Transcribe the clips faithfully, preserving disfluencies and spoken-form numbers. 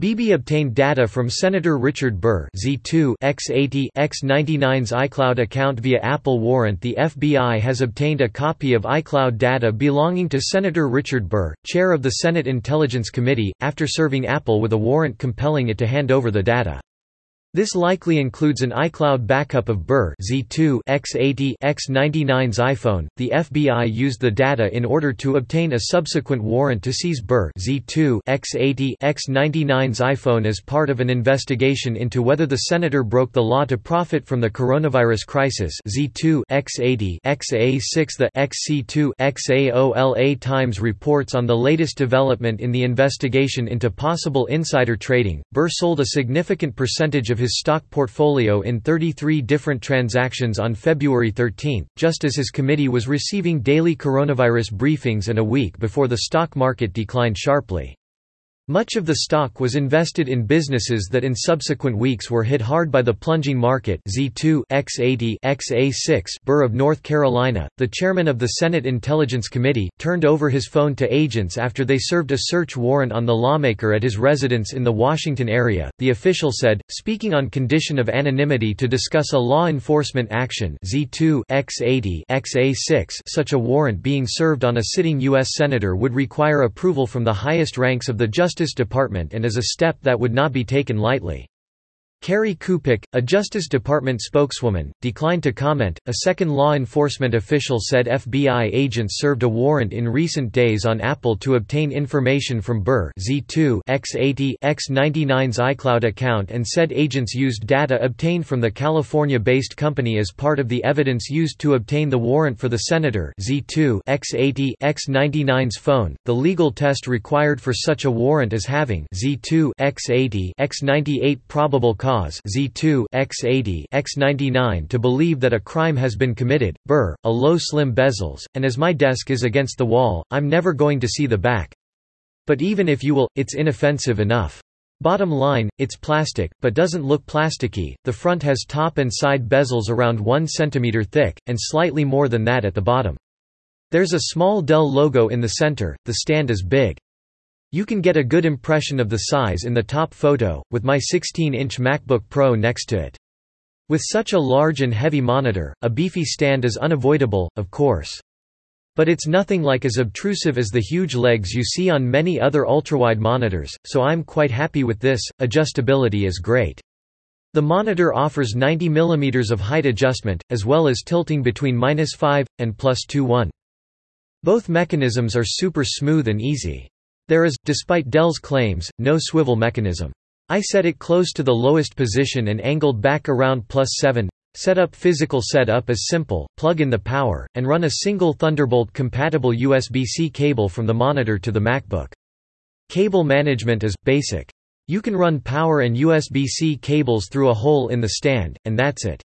Beebe obtained data from Senator Richard Burr Z two X eighty X ninety-nine's iCloud account via Apple warrant. The F B I has obtained a copy of iCloud data belonging to Senator Richard Burr, chair of the Senate Intelligence Committee, after serving Apple with a warrant compelling it to hand over the data. This likely includes an iCloud backup of Burr Z two X eighty X ninety-nine's iPhone. The F B I used the data in order to obtain a subsequent warrant to seize Burr Z two X eighty X ninety-nine's iPhone as part of an investigation into whether the senator broke the law to profit from the coronavirus crisis Z two X eighty X A six. The X C two X A O L A Times reports on the latest development in the investigation into possible insider trading. Burr sold a significant percentage of his stock portfolio in thirty-three different transactions on February thirteenth, just as his committee was receiving daily coronavirus briefings and a week before the stock market declined sharply. Much of the stock was invested in businesses that in subsequent weeks were hit hard by the plunging market Z two X eighty X A six. Burr of North Carolina, the chairman of the Senate Intelligence Committee, turned over his phone to agents after they served a search warrant on the lawmaker at his residence in the Washington area, the official said, speaking on condition of anonymity to discuss a law enforcement action Z two X eighty X A six. Such a warrant being served on a sitting U S senator would require approval from the highest ranks of the Justice Department and is a step that would not be taken lightly. Carrie Kupik, a Justice Department spokeswoman, declined to comment. A second law enforcement official said F B I agents served a warrant in recent days on Apple to obtain information from Burr Z two X eighty X ninety-nine's iCloud account and said agents used data obtained from the California-based company as part of the evidence used to obtain the warrant for the senator Z two X eighty X ninety-nine's phone. The legal test required for such a warrant is having Z two X eighty X ninety-eight probable cause Cause Z two X eighty X ninety-nine to believe that a crime has been committed. Burr, a low slim bezels, and as my desk is against the wall, I'm never going to see the back. But even if you will, it's inoffensive enough. Bottom line, it's plastic, but doesn't look plasticky. The front has top and side bezels around one centimeter thick, and slightly more than that at the bottom. There's a small Dell logo in the center, the stand is big. You can get a good impression of the size in the top photo, with my sixteen inch MacBook Pro next to it. With such a large and heavy monitor, a beefy stand is unavoidable, of course. But it's nothing like as obtrusive as the huge legs you see on many other ultrawide monitors, so I'm quite happy with this. Adjustability is great. The monitor offers ninety millimeters of height adjustment, as well as tilting between minus five and plus twenty-one. Both mechanisms are super smooth and easy. There is, despite Dell's claims, no swivel mechanism. I set it close to the lowest position and angled back around plus seven. Setup Physical setup is simple, plug in the power, and run a single Thunderbolt-compatible U S B C cable from the monitor to the MacBook. Cable management is basic. You can run power and U S B C cables through a hole in the stand, and that's it.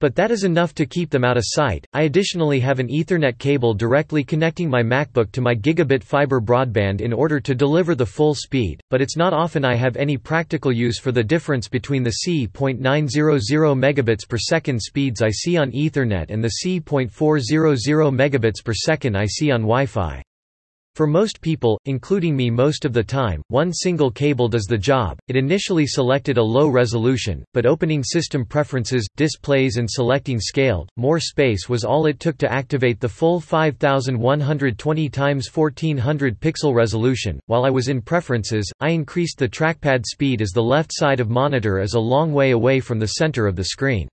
But that is enough to keep them out of sight. I additionally have an Ethernet cable directly connecting my MacBook to my gigabit fiber broadband in order to deliver the full speed, but it's not often I have any practical use for the difference between the C point nine hundred megabits per second speeds I see on Ethernet and the C point four hundred megabits per second I see on Wi-Fi. For most people, including me most of the time, one single cable does the job. It initially selected a low resolution, but opening system preferences, displays and selecting scaled, more space was all it took to activate the full fifty-one twenty by fourteen hundred pixel resolution. While I was in preferences, I increased the trackpad speed as the left side of monitor is a long way away from the center of the screen.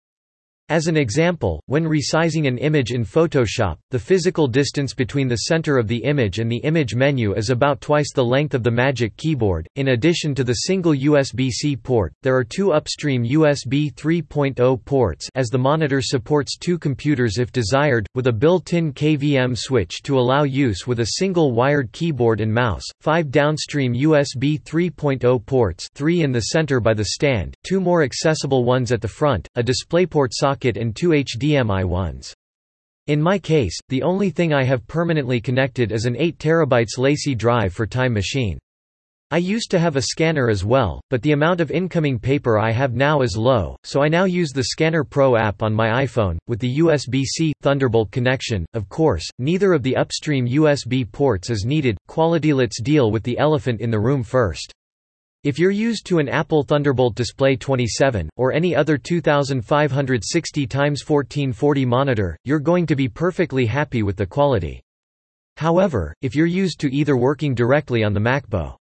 As an example, when resizing an image in Photoshop, the physical distance between the center of the image and the image menu is about twice the length of the Magic Keyboard. In addition to the single U S B C port, there are two upstream U S B three point oh ports as the monitor supports two computers if desired, with a built-in K V M switch to allow use with a single wired keyboard and mouse, five downstream U S B three point oh ports, three in the center by the stand, two more accessible ones at the front, a DisplayPort socket and two H D M I ones. In my case, the only thing I have permanently connected is an eight terabyte LaCie drive for Time Machine. I used to have a scanner as well, but the amount of incoming paper I have now is low, so I now use the Scanner Pro app on my iPhone, with the U S B C, Thunderbolt connection. Of course, neither of the upstream U S B ports is needed. Quality. Let's deal with the elephant in the room first. If you're used to an Apple Thunderbolt Display twenty-seven, or any other twenty-five sixty by fourteen forty monitor, you're going to be perfectly happy with the quality. However, if you're used to either working directly on the MacBook